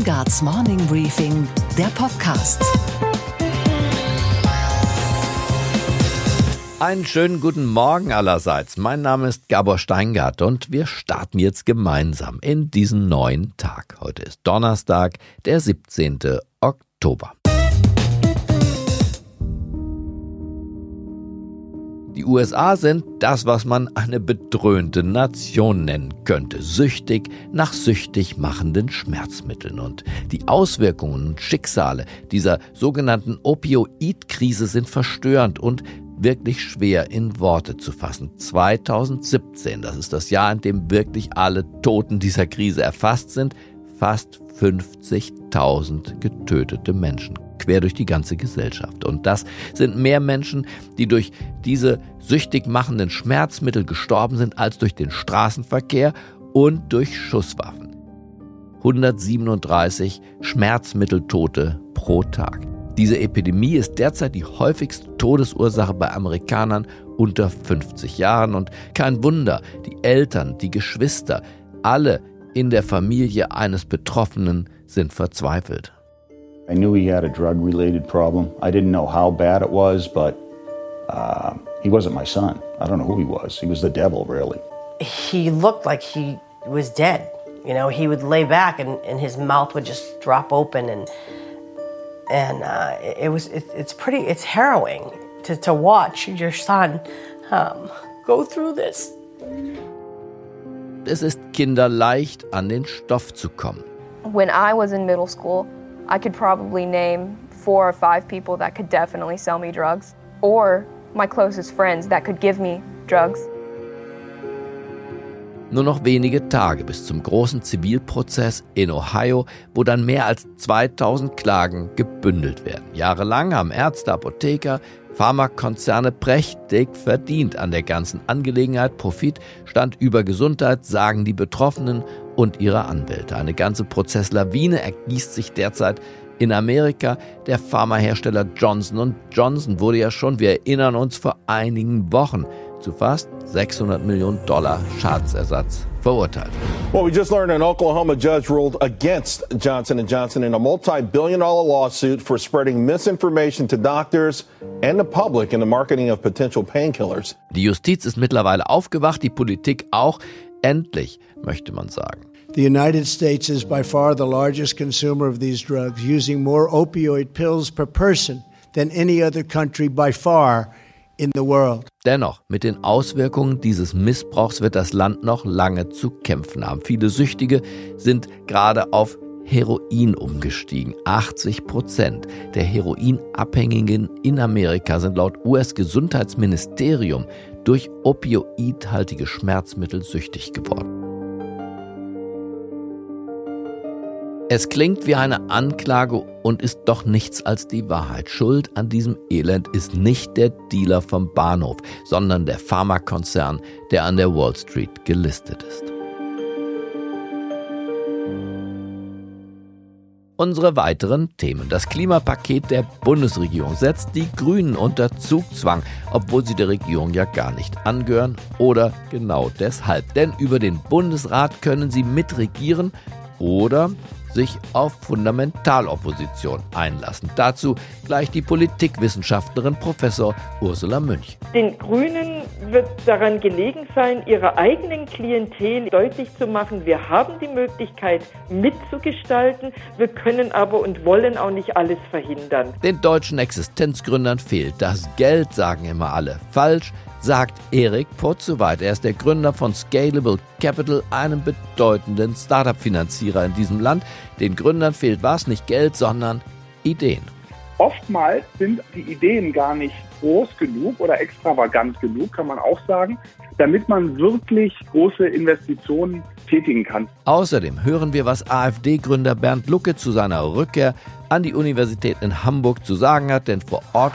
Steingarts Morning Briefing, der Podcast. Einen schönen guten Morgen allerseits. Mein Name ist Gabor Steingart und wir starten jetzt gemeinsam in diesen neuen Tag. Heute ist Donnerstag, der 17. Oktober. Die USA sind das, was man eine bedröhnte Nation nennen könnte, süchtig nach süchtig machenden Schmerzmitteln. Und die Auswirkungen und Schicksale dieser sogenannten Opioid-Krise sind verstörend und wirklich schwer in Worte zu fassen. 2017, das ist das Jahr, in dem wirklich alle Toten dieser Krise erfasst sind, fast 50.000 getötete Menschen, quer durch die ganze Gesellschaft. Und das sind mehr Menschen, die durch diese süchtig machenden Schmerzmittel gestorben sind, als durch den Straßenverkehr und durch Schusswaffen. 137 Schmerzmitteltote pro Tag. Diese Epidemie ist derzeit die häufigste Todesursache bei Amerikanern unter 50 Jahren. Und kein Wunder, die Eltern, die Geschwister, alle in der Familie eines Betroffenen sind verzweifelt. I knew he had a drug-related problem. I didn't know how bad it was, but he wasn't my son. I don't know who he was. He was the devil, really. He looked like he was dead. You know, he would lay back and his mouth would just drop open, and it's harrowing to watch your son go through this. Es ist kinderleicht, an den Stoff zu kommen. When I was in middle school, I could probably name 4 or 5 people that could definitely sell me drugs, or my closest friends that could give me drugs. Nur noch wenige Tage bis zum großen Zivilprozess in Ohio, wo dann mehr als 2000 Klagen gebündelt werden. Jahrelang haben Ärzte, Apotheker, Pharmakonzerne prächtig verdient an der ganzen Angelegenheit. Profit stand über Gesundheit, sagen die Betroffenen und ihre Anwälte. Eine ganze Prozesslawine ergießt sich derzeit in Amerika. Der Pharmahersteller Johnson & Johnson wurde ja schon, wir erinnern uns, vor einigen Wochen zu fast $600 Millionen Schadensersatz verurteilt. Well, we just learned an Oklahoma judge ruled against Johnson & Johnson in a multi-billion-dollar lawsuit for spreading misinformation to doctors and the public in the marketing of potential painkillers. Die Justiz ist mittlerweile aufgewacht, die Politik auch. Endlich, möchte man sagen. The United States is by far the largest consumer of these drugs, using more opioid pills per person than any other country by far in the world. Dennoch, mit den Auswirkungen dieses Missbrauchs wird das Land noch lange zu kämpfen haben. Viele Süchtige sind gerade auf Heroin umgestiegen. 80% der Heroinabhängigen in Amerika sind laut US-Gesundheitsministerium durch opioidhaltige Schmerzmittel süchtig geworden. Es klingt wie eine Anklage und ist doch nichts als die Wahrheit. Schuld an diesem Elend ist nicht der Dealer vom Bahnhof, sondern der Pharmakonzern, der an der Wall Street gelistet ist. Unsere weiteren Themen. Das Klimapaket der Bundesregierung setzt die Grünen unter Zugzwang, obwohl sie der Regierung ja gar nicht angehören oder genau deshalb. Denn über den Bundesrat können sie mitregieren oder sich auf Fundamentalopposition einlassen. Dazu gleich die Politikwissenschaftlerin Professor Ursula Münch. Den Grünen wird daran gelegen sein, ihrer eigenen Klientel deutlich zu machen, wir haben die Möglichkeit mitzugestalten, wir können aber und wollen auch nicht alles verhindern. Den deutschen Existenzgründern fehlt das Geld, sagen immer alle. Falsch, sagt Erik Podzuweit. Er ist der Gründer von Scalable Capital, einem bedeutenden Startup-Finanzierer in diesem Land. Den Gründern fehlt was? Nicht Geld, sondern Ideen. Oftmals sind die Ideen gar nicht groß genug oder extravagant genug, kann man auch sagen, damit man wirklich große Investitionen tätigen kann. Außerdem hören wir, was AfD-Gründer Bernd Lucke zu seiner Rückkehr an die Universität in Hamburg zu sagen hat, denn vor Ort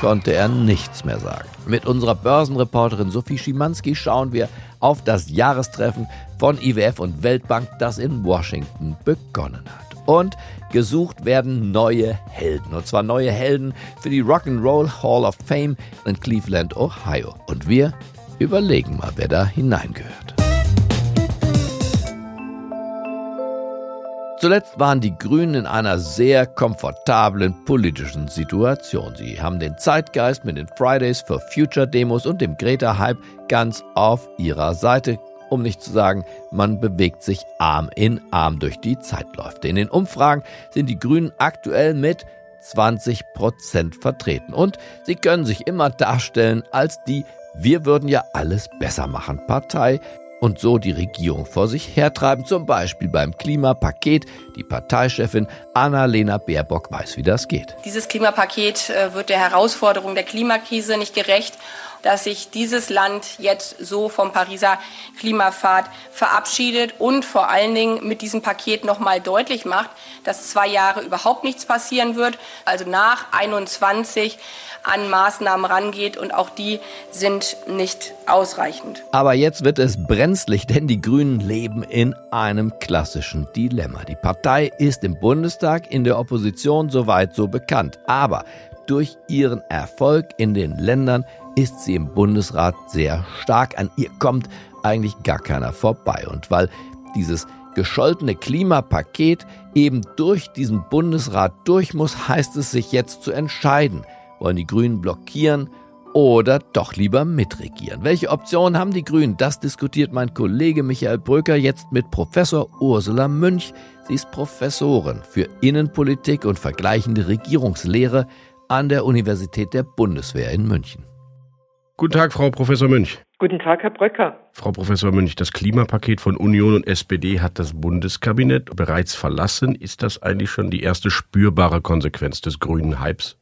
konnte er nichts mehr sagen. Mit unserer Börsenreporterin Sophie Schimanski schauen wir auf das Jahrestreffen von IWF und Weltbank, das in Washington begonnen hat. Und gesucht werden neue Helden. Und zwar neue Helden für die Rock and Roll Hall of Fame in Cleveland, Ohio. Und wir überlegen mal, wer da hineingehört. Zuletzt waren die Grünen in einer sehr komfortablen politischen Situation. Sie haben den Zeitgeist mit den Fridays for Future Demos und dem Greta-Hype ganz auf ihrer Seite, um nicht zu sagen, man bewegt sich Arm in Arm durch die Zeitläufe. In den Umfragen sind die Grünen aktuell mit 20% vertreten und sie können sich immer darstellen als die „Wir würden ja alles besser machen“ Partei, und so die Regierung vor sich hertreiben, zum Beispiel beim Klimapaket. Die Parteichefin Annalena Baerbock weiß, wie das geht. Dieses Klimapaket wird der Herausforderung der Klimakrise nicht gerecht, dass sich dieses Land jetzt so vom Pariser Klimapfad verabschiedet und vor allen Dingen mit diesem Paket nochmal deutlich macht, dass 2 Jahre überhaupt nichts passieren wird, also nach 21 an Maßnahmen rangeht, und auch die sind nicht ausreichend. Aber jetzt wird es brenzlig, denn die Grünen leben in einem klassischen Dilemma. Die Partei ist im Bundestag, in der Opposition soweit so bekannt, aber durch ihren Erfolg in den Ländern ist sie im Bundesrat sehr stark. An ihr kommt eigentlich gar keiner vorbei. Und weil dieses gescholtene Klimapaket eben durch diesen Bundesrat durch muss, heißt es, sich jetzt zu entscheiden. Wollen die Grünen blockieren oder doch lieber mitregieren? Welche Optionen haben die Grünen? Das diskutiert mein Kollege Michael Brücker jetzt mit Professor Ursula Münch. Sie ist Professorin für Innenpolitik und vergleichende Regierungslehre an der Universität der Bundeswehr in München. Guten Tag, Frau Professor Münch. Guten Tag, Herr Brücker. Frau Professor Münch, das Klimapaket von Union und SPD hat das Bundeskabinett bereits verlassen. Ist das eigentlich schon die erste spürbare Konsequenz des grünen Hypes?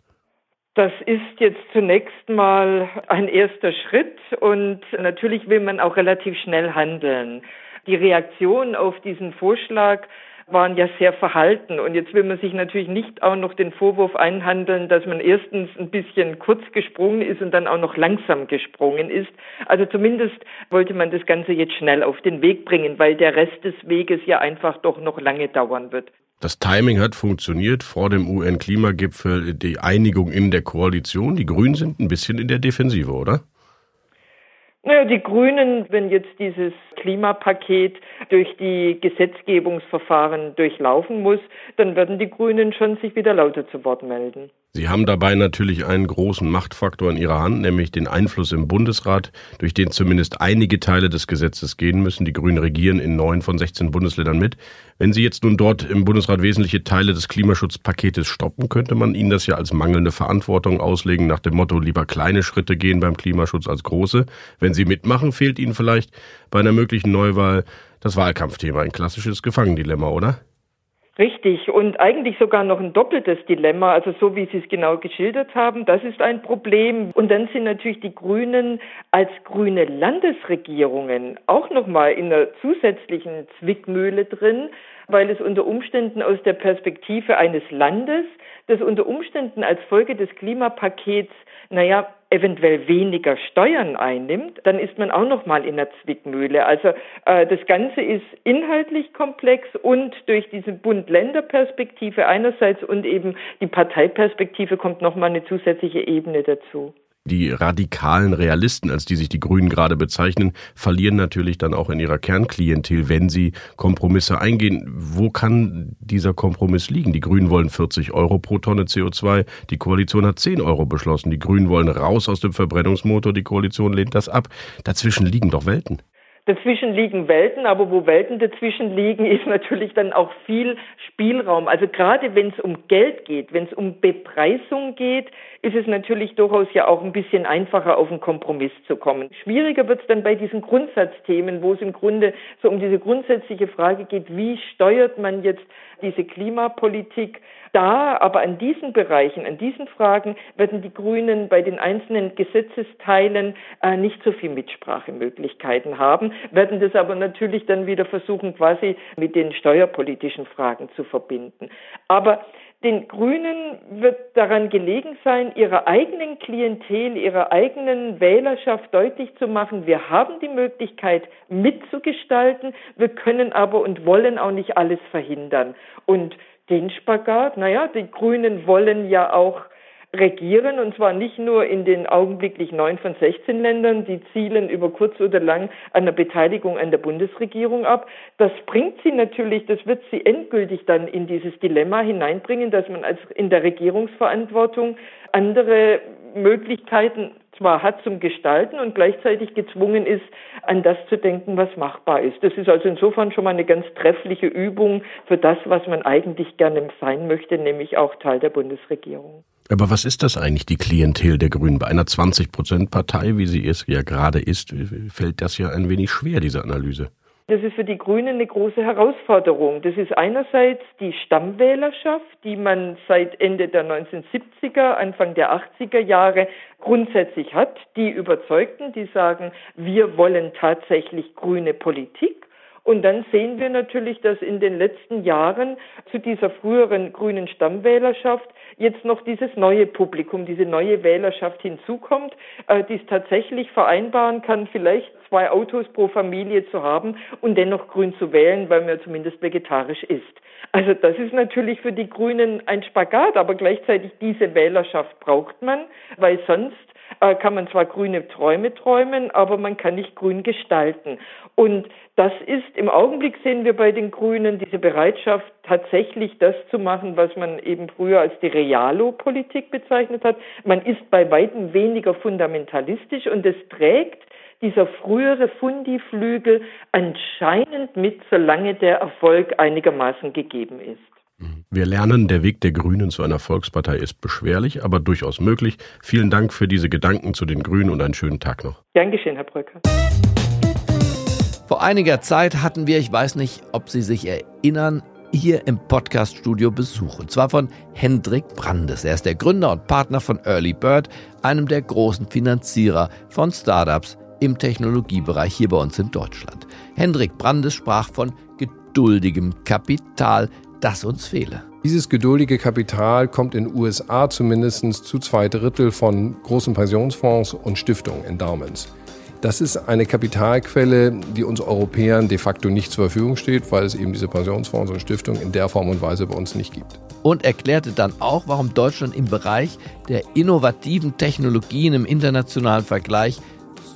Das ist jetzt zunächst mal ein erster Schritt und natürlich will man auch relativ schnell handeln. Die Reaktion auf diesen Vorschlag waren ja sehr verhalten. Und jetzt will man sich natürlich nicht auch noch den Vorwurf einhandeln, dass man erstens ein bisschen kurz gesprungen ist und dann auch noch langsam gesprungen ist. Also zumindest wollte man das Ganze jetzt schnell auf den Weg bringen, weil der Rest des Weges ja einfach doch noch lange dauern wird. Das Timing hat funktioniert. Vor dem UN-Klimagipfel die Einigung in der Koalition. Die Grünen sind ein bisschen in der Defensive, oder? Naja, die Grünen, wenn jetzt dieses Klimapaket durch die Gesetzgebungsverfahren durchlaufen muss, dann werden die Grünen schon sich wieder lauter zu Wort melden. Sie haben dabei natürlich einen großen Machtfaktor in Ihrer Hand, nämlich den Einfluss im Bundesrat, durch den zumindest einige Teile des Gesetzes gehen müssen. Die Grünen regieren in 9 von 16 Bundesländern mit. Wenn Sie jetzt nun dort im Bundesrat wesentliche Teile des Klimaschutzpaketes stoppen, könnte man Ihnen das ja als mangelnde Verantwortung auslegen, nach dem Motto, lieber kleine Schritte gehen beim Klimaschutz als große. Wenn Sie mitmachen, fehlt Ihnen vielleicht bei einer möglichen Neuwahl das Wahlkampfthema, ein klassisches Gefangendilemma, oder? Richtig. Und eigentlich sogar noch ein doppeltes Dilemma. Also so, wie Sie es genau geschildert haben, das ist ein Problem. Und dann sind natürlich die Grünen als grüne Landesregierungen auch nochmal in einer zusätzlichen Zwickmühle drin, weil es unter Umständen aus der Perspektive eines Landes, das unter Umständen als Folge des Klimapakets, eventuell weniger Steuern einnimmt, dann ist man auch noch mal in der Zwickmühle. Also das Ganze ist inhaltlich komplex und durch diese Bund-Länder-Perspektive einerseits und eben die Parteiperspektive kommt noch mal eine zusätzliche Ebene dazu. Die radikalen Realisten, als die sich die Grünen gerade bezeichnen, verlieren natürlich dann auch in ihrer Kernklientel, wenn sie Kompromisse eingehen. Wo kann dieser Kompromiss liegen? Die Grünen wollen 40 Euro pro Tonne CO2, die Koalition hat 10 Euro beschlossen. Die Grünen wollen raus aus dem Verbrennungsmotor, die Koalition lehnt das ab. Dazwischen liegen doch Welten. Dazwischen liegen Welten, aber wo Welten dazwischen liegen, ist natürlich dann auch viel Spielraum. Also gerade wenn es um Geld geht, wenn es um Bepreisung geht, ist es natürlich durchaus ja auch ein bisschen einfacher, auf einen Kompromiss zu kommen. Schwieriger wird es dann bei diesen Grundsatzthemen, wo es im Grunde so um diese grundsätzliche Frage geht, wie steuert man jetzt diese Klimapolitik da? Aber an diesen Bereichen, an diesen Fragen werden die Grünen bei den einzelnen Gesetzesteilen nicht so viel Mitsprachemöglichkeiten haben, werden das aber natürlich dann wieder versuchen, quasi mit den steuerpolitischen Fragen zu verbinden. Aber den Grünen wird daran gelegen sein, ihrer eigenen Klientel, ihrer eigenen Wählerschaft deutlich zu machen, wir haben die Möglichkeit mitzugestalten, wir können aber und wollen auch nicht alles verhindern. Und den Spagat, die Grünen wollen ja auch regieren, und zwar nicht nur in den augenblicklich 9 von 16 Ländern, die zielen über kurz oder lang an der Beteiligung an der Bundesregierung ab. Das bringt sie natürlich, das wird sie endgültig dann in dieses Dilemma hineinbringen, dass man als in der Regierungsverantwortung andere Möglichkeiten zwar hat zum Gestalten und gleichzeitig gezwungen ist, an das zu denken, was machbar ist. Das ist also insofern schon mal eine ganz treffliche Übung für das, was man eigentlich gerne sein möchte, nämlich auch Teil der Bundesregierung. Aber was ist das eigentlich, die Klientel der Grünen? Bei einer 20%-Partei, wie sie es ja gerade ist, fällt das ja ein wenig schwer, diese Analyse. Das ist für die Grünen eine große Herausforderung. Das ist einerseits die Stammwählerschaft, die man seit Ende der 1970er, Anfang der 80er Jahre grundsätzlich hat. Die Überzeugten, die sagen, wir wollen tatsächlich grüne Politik. Und dann sehen wir natürlich, dass in den letzten Jahren zu dieser früheren grünen Stammwählerschaft jetzt noch dieses neue Publikum, diese neue Wählerschaft hinzukommt, die es tatsächlich vereinbaren kann, vielleicht 2 Autos pro Familie zu haben und dennoch grün zu wählen, weil man zumindest vegetarisch ist. Also das ist natürlich für die Grünen ein Spagat, aber gleichzeitig diese Wählerschaft braucht man, weil sonst kann man zwar grüne Träume träumen, aber man kann nicht grün gestalten. Und das ist, im Augenblick sehen wir bei den Grünen diese Bereitschaft, tatsächlich das zu machen, was man eben früher als die Realo-Politik bezeichnet hat. Man ist bei weitem weniger fundamentalistisch und es trägt dieser frühere Fundi-Flügel anscheinend mit, solange der Erfolg einigermaßen gegeben ist. Wir lernen, der Weg der Grünen zu einer Volkspartei ist beschwerlich, aber durchaus möglich. Vielen Dank für diese Gedanken zu den Grünen und einen schönen Tag noch. Gern geschehen, Herr Brücker. Vor einiger Zeit hatten wir, ich weiß nicht, ob Sie sich erinnern, hier im Podcaststudio Besuch. Und zwar von Hendrik Brandes. Er ist der Gründer und Partner von Early Bird, einem der großen Finanzierer von Startups im Technologiebereich hier bei uns in Deutschland. Hendrik Brandes sprach von geduldigem Kapital, das uns fehle. Dieses geduldige Kapital kommt in den USA zumindest zu 2 Drittel von großen Pensionsfonds und Stiftungen, Endowments. Das ist eine Kapitalquelle, die uns Europäern de facto nicht zur Verfügung steht, weil es eben diese Pensionsfonds und Stiftungen in der Form und Weise bei uns nicht gibt. Und erklärte dann auch, warum Deutschland im Bereich der innovativen Technologien im internationalen Vergleich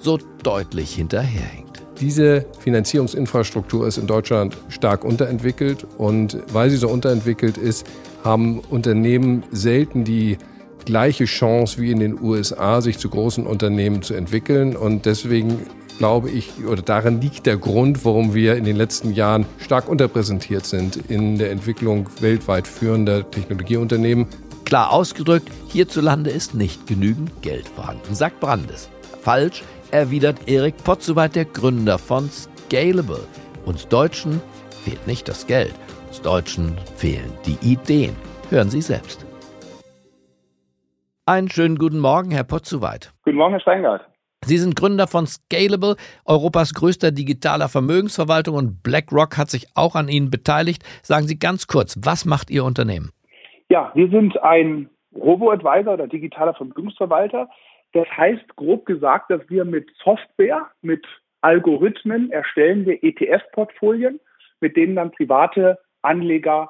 so deutlich hinterherhinkt. Diese Finanzierungsinfrastruktur ist in Deutschland stark unterentwickelt, und weil sie so unterentwickelt ist, haben Unternehmen selten die gleiche Chance wie in den USA, sich zu großen Unternehmen zu entwickeln, und deswegen glaube ich, oder darin liegt der Grund, warum wir in den letzten Jahren stark unterrepräsentiert sind in der Entwicklung weltweit führender Technologieunternehmen. Klar ausgedrückt, hierzulande ist nicht genügend Geld vorhanden, sagt Brandes. Falsch, erwidert Erik Podzuweit, der Gründer von Scalable. Uns Deutschen fehlt nicht das Geld, uns Deutschen fehlen die Ideen. Hören Sie selbst. Einen schönen guten Morgen, Herr Podzuweit. Guten Morgen, Herr Steingart. Sie sind Gründer von Scalable, Europas größter digitaler Vermögensverwaltung, und BlackRock hat sich auch an Ihnen beteiligt. Sagen Sie ganz kurz, was macht Ihr Unternehmen? Ja, wir sind ein Robo-Advisor oder digitaler Vermögensverwalter. Das heißt, grob gesagt, dass wir mit Software, mit Algorithmen erstellen wir ETF-Portfolien, mit denen dann private Anleger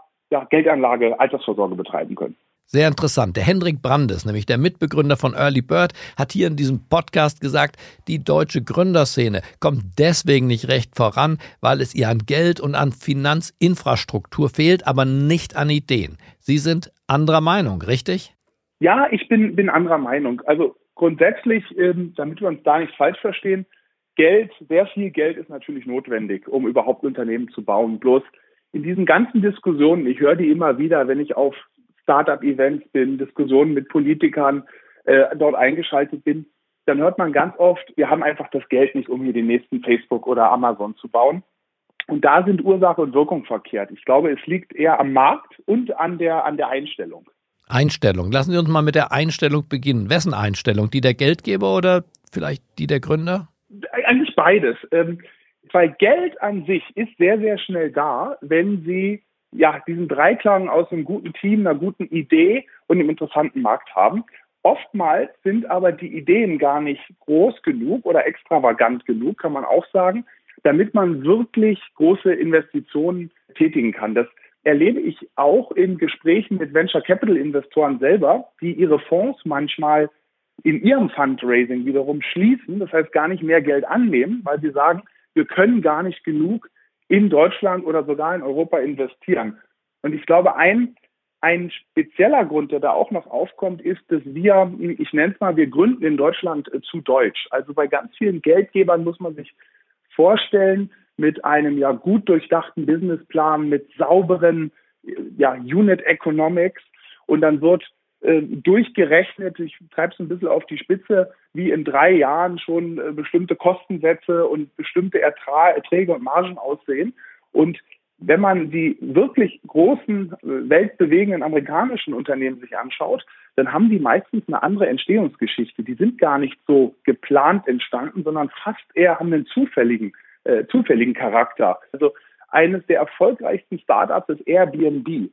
Geldanlage, Altersvorsorge betreiben können. Sehr interessant. Der Hendrik Brandes, nämlich der Mitbegründer von Early Bird, hat hier in diesem Podcast gesagt, die deutsche Gründerszene kommt deswegen nicht recht voran, weil es ihr an Geld und an Finanzinfrastruktur fehlt, aber nicht an Ideen. Sie sind anderer Meinung, richtig? Ja, ich bin anderer Meinung. Also grundsätzlich, damit wir uns da nicht falsch verstehen, Geld, sehr viel Geld ist natürlich notwendig, um überhaupt Unternehmen zu bauen. Bloß in diesen ganzen Diskussionen, ich höre die immer wieder, wenn ich auf Startup-Events bin, Diskussionen mit Politikern dort eingeschaltet bin, dann hört man ganz oft, wir haben einfach das Geld nicht, um hier den nächsten Facebook oder Amazon zu bauen. Und da sind Ursache und Wirkung verkehrt. Ich glaube, es liegt eher am Markt und an der Einstellung. Einstellung. Lassen Sie uns mal mit der Einstellung beginnen. Wessen Einstellung? Die der Geldgeber oder vielleicht die der Gründer? Eigentlich beides. Weil Geld an sich ist sehr, sehr schnell da, wenn Sie diesen Dreiklang aus einem guten Team, einer guten Idee und einem interessanten Markt haben. Oftmals sind aber die Ideen gar nicht groß genug oder extravagant genug, kann man auch sagen, damit man wirklich große Investitionen tätigen kann. Das erlebe ich auch in Gesprächen mit Venture Capital Investoren selber, die ihre Fonds manchmal in ihrem Fundraising wiederum schließen, das heißt gar nicht mehr Geld annehmen, weil sie sagen, wir können gar nicht genug in Deutschland oder sogar in Europa investieren. Und ich glaube, ein spezieller Grund, der da auch noch aufkommt, ist, dass wir, ich nenne es mal, wir gründen in Deutschland zu deutsch. Also bei ganz vielen Geldgebern muss man sich vorstellen, mit einem ja gut durchdachten Businessplan, mit sauberen Unit Economics, und dann wird durchgerechnet, ich treibe es ein bisschen auf die Spitze, wie in 3 Jahren schon bestimmte Kostensätze und bestimmte Erträge und Margen aussehen. Und wenn man die wirklich großen, weltbewegenden amerikanischen Unternehmen sich anschaut, dann haben die meistens eine andere Entstehungsgeschichte. Die sind gar nicht so geplant entstanden, sondern fast eher haben einen zufälligen Charakter. Also eines der erfolgreichsten Startups ist Airbnb.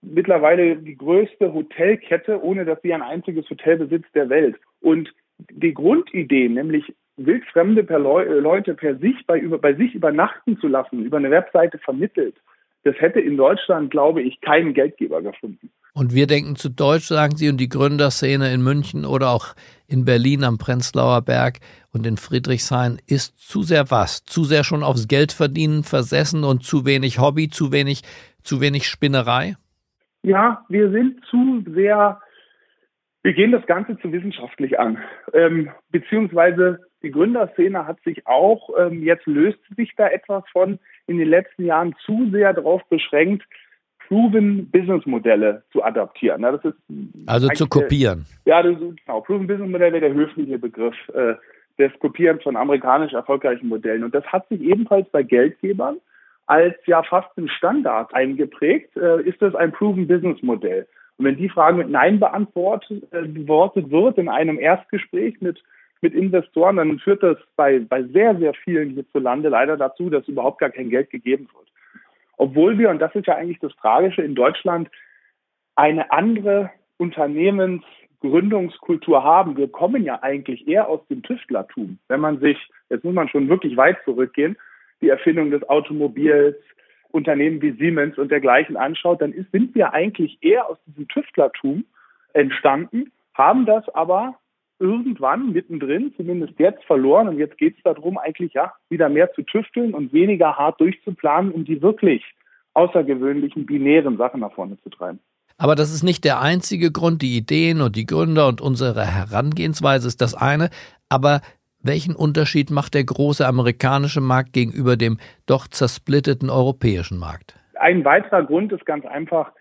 Mittlerweile die größte Hotelkette, ohne dass sie ein einziges Hotel besitzt, der Welt. Und die Grundidee, nämlich wildfremde Leute per sich bei sich übernachten zu lassen, über eine Webseite vermittelt, das hätte in Deutschland, glaube ich, keinen Geldgeber gefunden. Und wir denken zu deutsch, sagen Sie, und die Gründerszene in München oder auch in Berlin am Prenzlauer Berg und in Friedrichshain ist zu sehr was, zu sehr schon aufs Geldverdienen versessen und zu wenig Hobby, zu wenig Spinnerei? Ja, wir sind zu sehr, wir gehen das Ganze zu wissenschaftlich an. Beziehungsweise die Gründerszene hat sich auch, jetzt löst sich da etwas von, in den letzten Jahren zu sehr darauf beschränkt, proven Businessmodelle zu adaptieren. Ja, das ist also zu kopieren. Proven Businessmodelle, der höfliche Begriff des Kopierens von amerikanisch erfolgreichen Modellen. Und das hat sich ebenfalls bei Geldgebern als ja fast ein Standard eingeprägt. Ist das ein proven Businessmodell? Und wenn die Frage mit Nein beantwortet wird in einem Erstgespräch mit Investoren, dann führt das bei sehr, sehr vielen hierzulande leider dazu, dass überhaupt gar kein Geld gegeben wird. Obwohl wir, und das ist ja eigentlich das Tragische, in Deutschland eine andere Unternehmensgründungskultur haben. Wir kommen ja eigentlich eher aus dem Tüftlertum. Wenn man sich, jetzt muss man schon wirklich weit zurückgehen, die Erfindung des Automobils, Unternehmen wie Siemens und dergleichen anschaut, dann sind wir eigentlich eher aus diesem Tüftlertum entstanden, haben das aber irgendwann mittendrin, zumindest jetzt, verloren. Und jetzt geht es darum, eigentlich wieder mehr zu tüfteln und weniger hart durchzuplanen, um die wirklich außergewöhnlichen, binären Sachen nach vorne zu treiben. Aber das ist nicht der einzige Grund. Die Ideen und die Gründer und unsere Herangehensweise ist das eine. Aber welchen Unterschied macht der große amerikanische Markt gegenüber dem doch zersplitteten europäischen Markt? Ein weiterer Grund ist ganz einfach,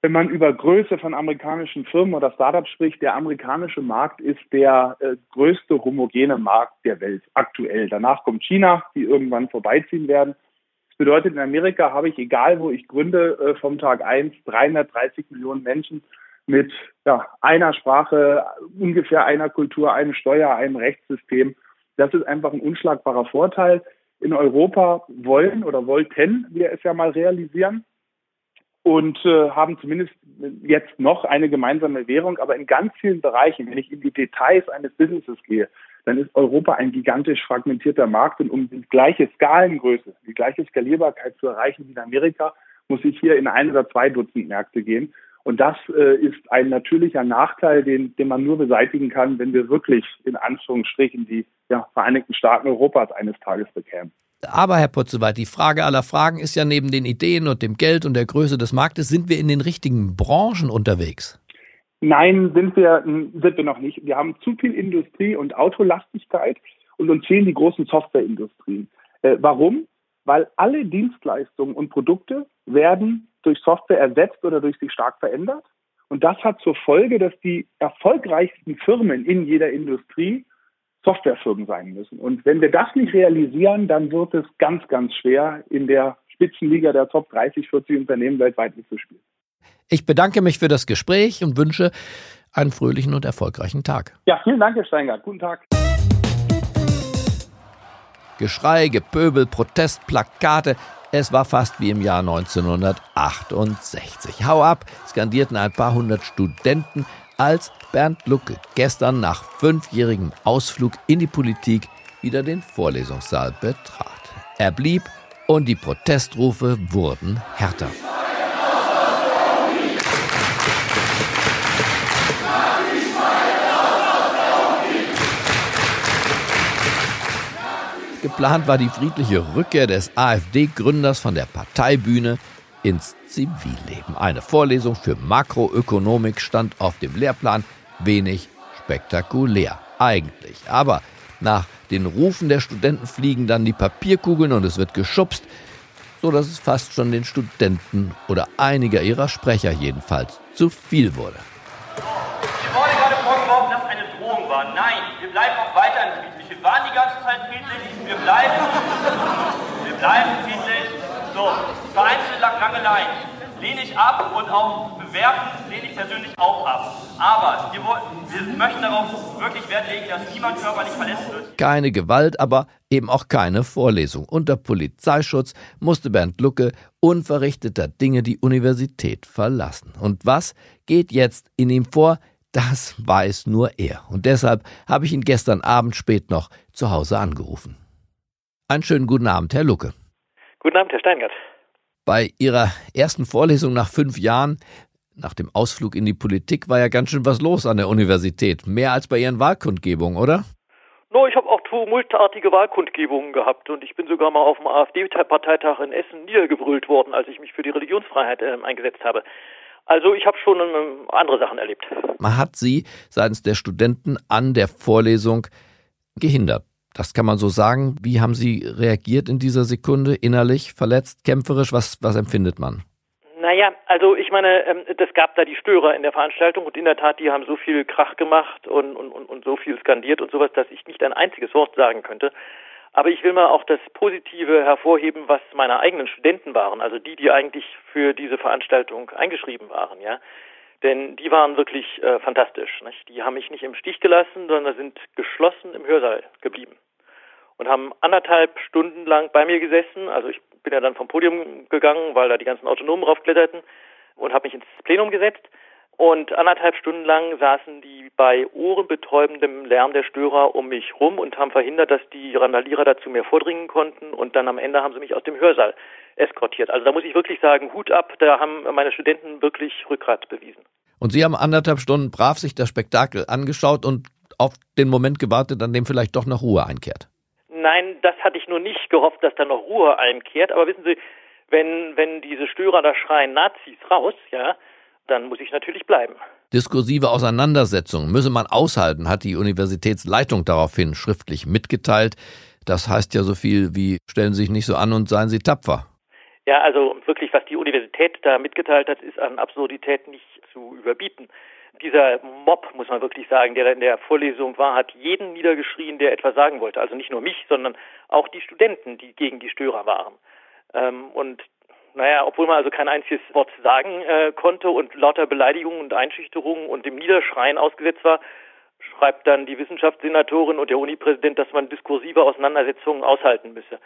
wenn man über Größe von amerikanischen Firmen oder Startups spricht, der amerikanische Markt ist der größte homogene Markt der Welt aktuell. Danach kommt China, die irgendwann vorbeiziehen werden. Das bedeutet, in Amerika habe ich, egal wo ich gründe, vom Tag 1 330 Millionen Menschen mit einer Sprache, ungefähr einer Kultur, einem Steuer, einem Rechtssystem. Das ist einfach ein unschlagbarer Vorteil. In Europa wollen oder wollten wir es ja mal realisieren. Und haben zumindest jetzt noch eine gemeinsame Währung. Aber in ganz vielen Bereichen, wenn ich in die Details eines Businesses gehe, dann ist Europa ein gigantisch fragmentierter Markt. Und um die gleiche Skalengröße, die gleiche Skalierbarkeit zu erreichen wie in Amerika, muss ich hier in 1 oder 2 Dutzend Märkte gehen. Und das ist ein natürlicher Nachteil, den man nur beseitigen kann, wenn wir wirklich in Anführungsstrichen die Vereinigten Staaten Europas eines Tages bekämen. Aber, Herr Podzuweit, die Frage aller Fragen ist ja, neben den Ideen und dem Geld und der Größe des Marktes, sind wir in den richtigen Branchen unterwegs? Nein, sind wir noch nicht. Wir haben zu viel Industrie- und Autolastigkeit und uns fehlen die großen Softwareindustrien. Warum? Weil alle Dienstleistungen und Produkte werden durch Software ersetzt oder durch sich stark verändert. Und das hat zur Folge, dass die erfolgreichsten Firmen in jeder Industrie Softwarefirmen sein müssen. Und wenn wir das nicht realisieren, dann wird es ganz, ganz schwer, in der Spitzenliga der Top 30, 40 Unternehmen weltweit mitzuspielen. Ich bedanke mich für das Gespräch und wünsche einen fröhlichen und erfolgreichen Tag. Ja, vielen Dank, Herr Steingart. Guten Tag. Geschrei, Gepöbel, Protest, Plakate. Es war fast wie im Jahr 1968. Hau ab, skandierten ein paar hundert Studenten, als Bernd Lucke gestern nach 5-jährigem Ausflug in die Politik wieder den Vorlesungssaal betrat. Er blieb und die Protestrufe wurden härter. geplant war die friedliche Rückkehr des AfD-Gründers von der Parteibühne ins Zivilleben. Eine Vorlesung für Makroökonomik stand auf dem Lehrplan, wenig spektakulär eigentlich. Aber nach den Rufen der Studenten fliegen dann die Papierkugeln und es wird geschubst, so dass es fast schon den Studenten oder einiger ihrer Sprecher jedenfalls zu viel wurde. Wir wurde gerade vorgeworfen, dass eine Drohung war. Nein, wir bleiben auch weiterhin friedlich. Wir waren die ganze Zeit friedlich, wir bleiben friedlich. So, vereinzelt Rangeleien lehne ich ab und auch bewerfen lehne ich persönlich auch ab. Aber wir möchten darauf wirklich Wert legen, dass niemand körperlich verletzt wird. Keine Gewalt, aber eben auch keine Vorlesung. Unter Polizeischutz musste Bernd Lucke unverrichteter Dinge die Universität verlassen. Und was geht jetzt in ihm vor? Das weiß nur er. Und deshalb habe ich ihn gestern Abend spät noch zu Hause angerufen. Einen schönen guten Abend, Herr Lucke. Guten Abend, Herr Steingart. Bei Ihrer ersten Vorlesung nach 5 Jahren, nach dem Ausflug in die Politik, war ja ganz schön was los an der Universität. Mehr als bei Ihren Wahlkundgebungen, oder? No, ich habe auch tumultartige Wahlkundgebungen gehabt und ich bin sogar mal auf dem AfD-Parteitag in Essen niedergebrüllt worden, als ich mich für die Religionsfreiheit eingesetzt habe. Also ich habe schon andere Sachen erlebt. Man hat Sie seitens der Studenten an der Vorlesung gehindert. Das kann man so sagen. Wie haben Sie reagiert in dieser Sekunde? Innerlich, verletzt, kämpferisch? Was empfindet man? Naja, also ich meine, das gab da die Störer in der Veranstaltung und in der Tat, die haben so viel Krach gemacht und so viel skandiert und sowas, dass ich nicht ein einziges Wort sagen könnte. Aber ich will mal auch das Positive hervorheben, was meine eigenen Studenten waren, also die eigentlich für diese Veranstaltung eingeschrieben waren, ja. Denn die waren wirklich fantastisch, nicht? Die haben mich nicht im Stich gelassen, sondern sind geschlossen im Hörsaal geblieben und haben 1,5 Stunden lang bei mir gesessen. Also ich bin ja dann vom Podium gegangen, weil da die ganzen Autonomen raufkletterten, und habe mich ins Plenum gesetzt. Und 1,5 Stunden lang saßen die bei ohrenbetäubendem Lärm der Störer um mich rum und haben verhindert, dass die Randalierer dazu mehr vordringen konnten. Und dann am Ende haben sie mich aus dem Hörsaal eskortiert. Also da muss ich wirklich sagen, Hut ab, da haben meine Studenten wirklich Rückgrat bewiesen. Und Sie haben 1,5 Stunden brav sich das Spektakel angeschaut und auf den Moment gewartet, an dem vielleicht doch noch Ruhe einkehrt? Nein, das hatte ich nur nicht gehofft, dass da noch Ruhe einkehrt. Aber wissen Sie, wenn diese Störer da schreien, Nazis raus, ja, dann muss ich natürlich bleiben. Diskursive Auseinandersetzungen müsse man aushalten, hat die Universitätsleitung daraufhin schriftlich mitgeteilt. Das heißt ja so viel wie, stellen Sie sich nicht so an und seien Sie tapfer. Ja, also wirklich, was die Universität da mitgeteilt hat, ist an Absurdität nicht zu überbieten. Dieser Mob, muss man wirklich sagen, der in der Vorlesung war, hat jeden niedergeschrien, der etwas sagen wollte. Also nicht nur mich, sondern auch die Studenten, die gegen die Störer waren. Und naja, obwohl man also kein einziges Wort sagen konnte und lauter Beleidigungen und Einschüchterungen und dem Niederschreien ausgesetzt war, schreibt dann die Wissenschaftssenatorin und der Unipräsident, dass man diskursive Auseinandersetzungen aushalten müsse.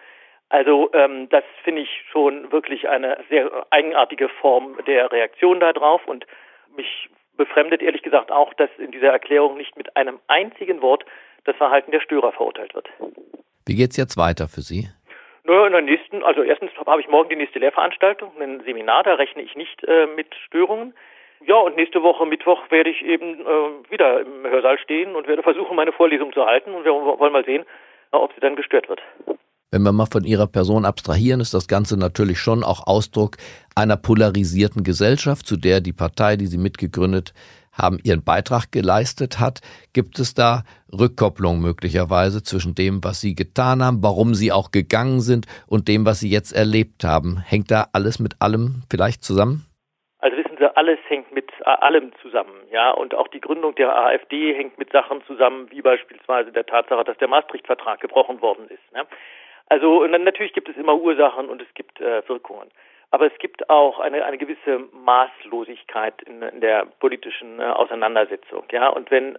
Also das finde ich schon wirklich eine sehr eigenartige Form der Reaktion darauf, und mich befremdet ehrlich gesagt auch, dass in dieser Erklärung nicht mit einem einzigen Wort das Verhalten der Störer verurteilt wird. Wie geht's jetzt weiter für Sie? Naja, erstens habe ich morgen die nächste Lehrveranstaltung, ein Seminar, da rechne ich nicht mit Störungen. Ja, und nächste Woche Mittwoch werde ich eben wieder im Hörsaal stehen und werde versuchen, meine Vorlesung zu halten, und wir wollen mal sehen, ob sie dann gestört wird. Wenn wir mal von Ihrer Person abstrahieren, ist das Ganze natürlich schon auch Ausdruck einer polarisierten Gesellschaft, zu der die Partei, die Sie mitgegründet haben, Ihren Beitrag geleistet hat. Gibt es da Rückkopplung möglicherweise zwischen dem, was Sie getan haben, warum Sie auch gegangen sind, und dem, was Sie jetzt erlebt haben? Hängt da alles mit allem vielleicht zusammen? Also wissen Sie, alles hängt mit allem zusammen, ja. Und auch die Gründung der AfD hängt mit Sachen zusammen, wie beispielsweise der Tatsache, dass der Maastricht-Vertrag gebrochen worden ist, ne? Also natürlich gibt es immer Ursachen und es gibt Wirkungen. Aber es gibt auch eine gewisse Maßlosigkeit in der politischen Auseinandersetzung. Ja? Und wenn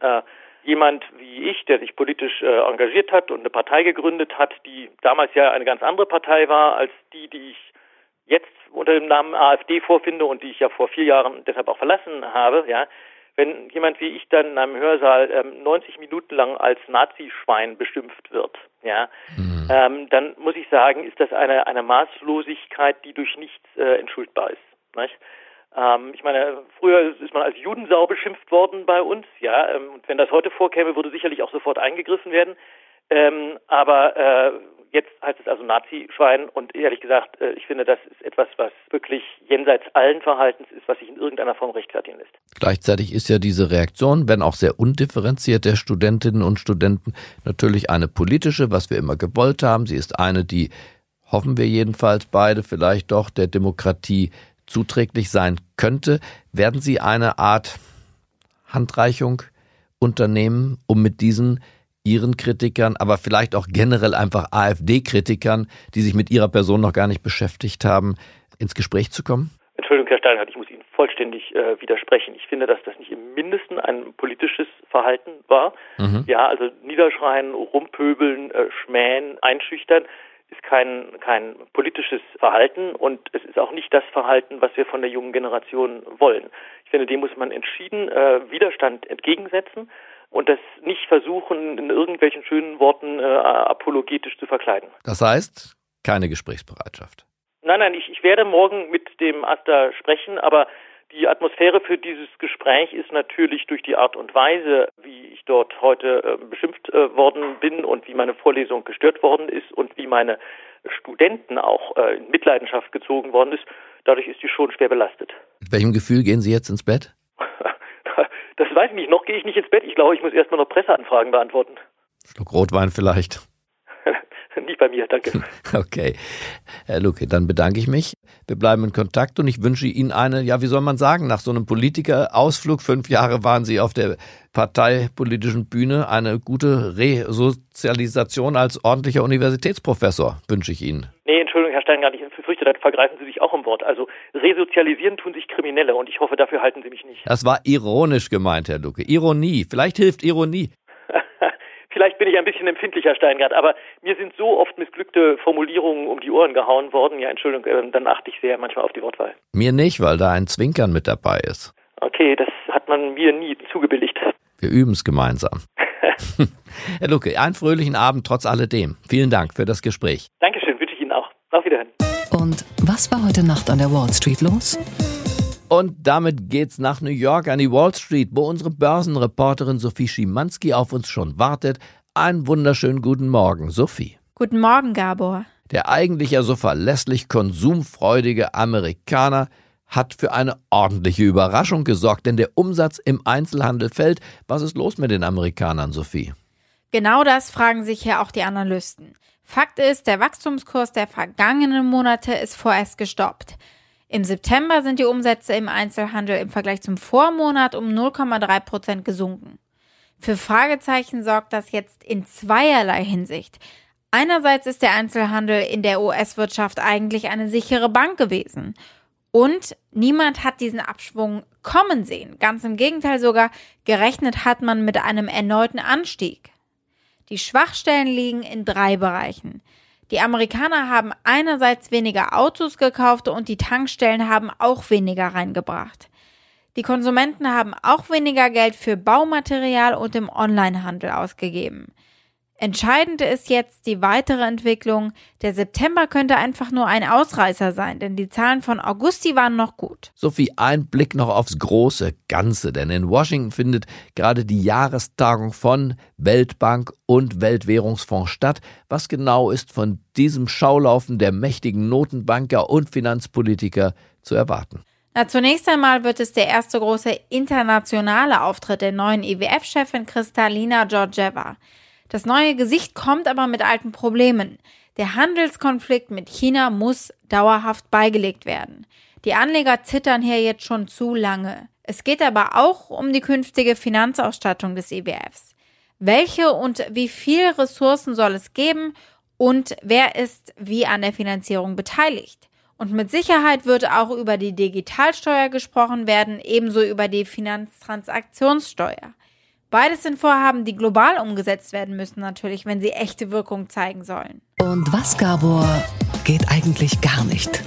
jemand wie ich, der sich politisch engagiert hat und eine Partei gegründet hat, die damals ja eine ganz andere Partei war als die ich jetzt unter dem Namen AfD vorfinde und die ich ja vor 4 Jahren deshalb auch verlassen habe, ja, wenn jemand wie ich dann in einem Hörsaal 90 Minuten lang als Nazischwein beschimpft wird, ja, dann muss ich sagen, ist das eine Maßlosigkeit, die durch nichts entschuldbar ist, nicht? Ich meine, früher ist man als Judensau beschimpft worden bei uns, ja, und wenn das heute vorkäme, würde sicherlich auch sofort eingegriffen werden, aber Jetzt heißt es also Nazi-Schwein und ehrlich gesagt, ich finde, das ist etwas, was wirklich jenseits allen Verhaltens ist, was sich in irgendeiner Form rechtfertigen lässt. Gleichzeitig ist ja diese Reaktion, wenn auch sehr undifferenziert der Studentinnen und Studenten, natürlich eine politische, was wir immer gewollt haben. Sie ist eine, die, hoffen wir jedenfalls beide, vielleicht doch der Demokratie zuträglich sein könnte. Werden Sie eine Art Handreichung unternehmen, um mit diesen Ihren Kritikern, aber vielleicht auch generell einfach AfD-Kritikern, die sich mit Ihrer Person noch gar nicht beschäftigt haben, ins Gespräch zu kommen? Entschuldigung, Herr Steingart, ich muss Ihnen vollständig widersprechen. Ich finde, dass das nicht im Mindesten ein politisches Verhalten war. Mhm. Ja, also niederschreien, rumpöbeln, schmähen, einschüchtern ist kein politisches Verhalten und es ist auch nicht das Verhalten, was wir von der jungen Generation wollen. Ich finde, dem muss man entschieden Widerstand entgegensetzen. Und das nicht versuchen, in irgendwelchen schönen Worten apologetisch zu verkleiden. Das heißt, keine Gesprächsbereitschaft? Nein, ich werde morgen mit dem AStA sprechen, aber die Atmosphäre für dieses Gespräch ist natürlich durch die Art und Weise, wie ich dort heute beschimpft worden bin und wie meine Vorlesung gestört worden ist und wie meine Studenten auch in Mitleidenschaft gezogen worden ist, dadurch ist die schon schwer belastet. Mit welchem Gefühl gehen Sie jetzt ins Bett? Das weiß ich nicht. Noch gehe ich nicht ins Bett. Ich glaube, ich muss erstmal noch Presseanfragen beantworten. Schluck Rotwein vielleicht. Nicht bei mir, danke. Okay. Herr Lucke, dann bedanke ich mich. Wir bleiben in Kontakt und ich wünsche Ihnen eine, ja, wie soll man sagen, nach so einem Politikerausflug, 5 Jahre waren Sie auf der parteipolitischen Bühne, eine gute Resozialisation als ordentlicher Universitätsprofessor wünsche ich Ihnen. Nee, Entschuldigung, Herr Steingart, ich befürchte, da vergreifen Sie sich auch im Wort. Also resozialisieren tun sich Kriminelle und ich hoffe, dafür halten Sie mich nicht. Das war ironisch gemeint, Herr Lucke. Ironie, vielleicht hilft Ironie. Vielleicht bin ich ein bisschen empfindlicher, Steingart, aber mir sind so oft missglückte Formulierungen um die Ohren gehauen worden. Ja, Entschuldigung, dann achte ich sehr manchmal auf die Wortwahl. Mir nicht, weil da ein Zwinkern mit dabei ist. Okay, das hat man mir nie zugebilligt. Wir üben es gemeinsam. Herr Lucke, einen fröhlichen Abend trotz alledem. Vielen Dank für das Gespräch. Dankeschön, wünsche ich Ihnen auch. Auf Wiederhören. Und was war heute Nacht an der Wall Street los? Und damit geht's nach New York an die Wall Street, wo unsere Börsenreporterin Sophie Schimanski auf uns schon wartet. Einen wunderschönen guten Morgen, Sophie. Guten Morgen, Gabor. Der eigentlich ja so verlässlich konsumfreudige Amerikaner hat für eine ordentliche Überraschung gesorgt, denn der Umsatz im Einzelhandel fällt. Was ist los mit den Amerikanern, Sophie? Genau das fragen sich ja auch die Analysten. Fakt ist, der Wachstumskurs der vergangenen Monate ist vorerst gestoppt. Im September sind die Umsätze im Einzelhandel im Vergleich zum Vormonat um 0,3% gesunken. Für Fragezeichen sorgt das jetzt in zweierlei Hinsicht. Einerseits ist der Einzelhandel in der US-Wirtschaft eigentlich eine sichere Bank gewesen. Und niemand hat diesen Abschwung kommen sehen. Ganz im Gegenteil sogar, gerechnet hat man mit einem erneuten Anstieg. Die Schwachstellen liegen in 3 Bereichen. Die Amerikaner haben einerseits weniger Autos gekauft und die Tankstellen haben auch weniger reingebracht. Die Konsumenten haben auch weniger Geld für Baumaterial und im Onlinehandel ausgegeben. Entscheidend ist jetzt die weitere Entwicklung. Der September könnte einfach nur ein Ausreißer sein, denn die Zahlen von August, die waren noch gut. Sophie, ein Blick noch aufs große Ganze, denn in Washington findet gerade die Jahrestagung von Weltbank und Weltwährungsfonds statt. Was genau ist von diesem Schaulaufen der mächtigen Notenbanker und Finanzpolitiker zu erwarten? Na, zunächst einmal wird es der erste große internationale Auftritt der neuen IWF-Chefin Kristalina Georgieva. Das neue Gesicht kommt aber mit alten Problemen. Der Handelskonflikt mit China muss dauerhaft beigelegt werden. Die Anleger zittern hier jetzt schon zu lange. Es geht aber auch um die künftige Finanzausstattung des IWFs. Welche und wie viele Ressourcen soll es geben und wer ist wie an der Finanzierung beteiligt? Und mit Sicherheit wird auch über die Digitalsteuer gesprochen werden, ebenso über die Finanztransaktionssteuer. Beides sind Vorhaben, die global umgesetzt werden müssen natürlich, wenn sie echte Wirkung zeigen sollen. Und was, Gabor, geht eigentlich gar nicht?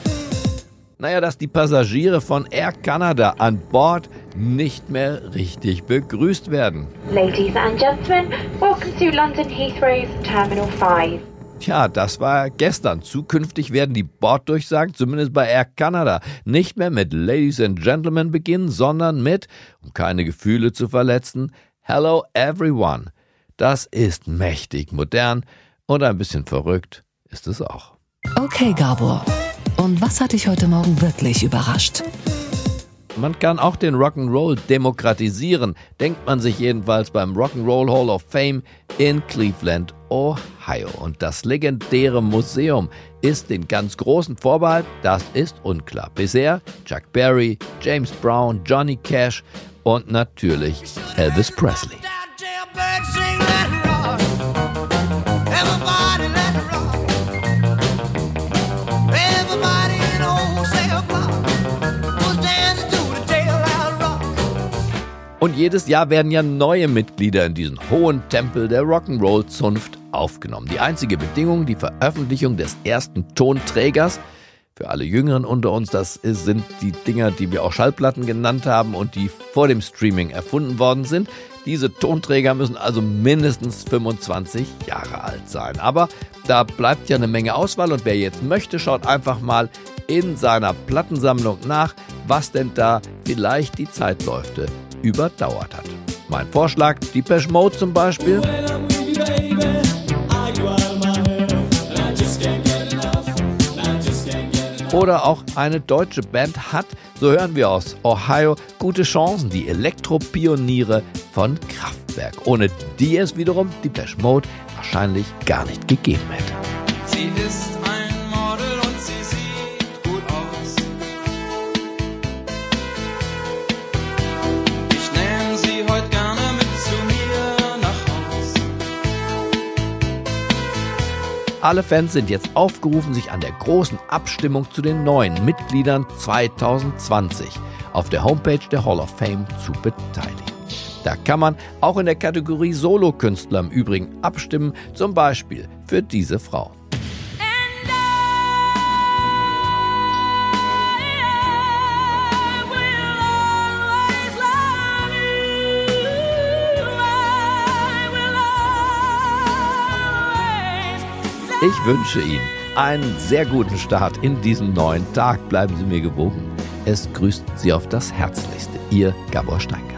Naja, dass die Passagiere von Air Canada an Bord nicht mehr richtig begrüßt werden. Ladies and Gentlemen, welcome to London Heathrow's Terminal 5. Tja, das war gestern. Zukünftig werden die Borddurchsagen, zumindest bei Air Canada, nicht mehr mit Ladies and Gentlemen beginnen, sondern mit, um keine Gefühle zu verletzen, Hello everyone. Das ist mächtig modern und ein bisschen verrückt ist es auch. Okay, Gabor. Und was hat dich heute Morgen wirklich überrascht? Man kann auch den Rock'n'Roll demokratisieren, denkt man sich jedenfalls beim Rock and Roll Hall of Fame in Cleveland, Ohio. Und das legendäre Museum ist den ganz großen Vorbehalt, das ist unklar. Bisher Chuck Berry, James Brown, Johnny Cash und natürlich Elvis Presley. Und jedes Jahr werden ja neue Mitglieder in diesen hohen Tempel der Rock'n'Roll-Zunft aufgenommen. Die einzige Bedingung, die Veröffentlichung des ersten Tonträgers. Für alle Jüngeren unter uns, das sind die Dinger, die wir auch Schallplatten genannt haben und die vor dem Streaming erfunden worden sind. Diese Tonträger müssen also mindestens 25 Jahre alt sein. Aber da bleibt ja eine Menge Auswahl und wer jetzt möchte, schaut einfach mal in seiner Plattensammlung nach, was denn da vielleicht die Zeitläufte überdauert hat. Mein Vorschlag, Depeche Mode zum Beispiel. Oder auch eine deutsche Band hat, so hören wir aus Ohio, gute Chancen, die Elektropioniere von Kraftwerk, ohne die es wiederum Depeche Mode wahrscheinlich gar nicht gegeben hätte. Sie ist ein Model und sie sieht gut aus. Sie heute gerne mit zu mir nach Haus. Alle Fans sind jetzt aufgerufen, sich an der großen Abstimmung zu den neuen Mitgliedern 2020 auf der Homepage der Hall of Fame zu beteiligen. Da kann man auch in der Kategorie Solokünstler im Übrigen abstimmen, zum Beispiel für diese Frau. Ich wünsche Ihnen einen sehr guten Start in diesen neuen Tag. Bleiben Sie mir gewogen. Es grüßt Sie auf das Herzlichste. Ihr Gabor Steingart.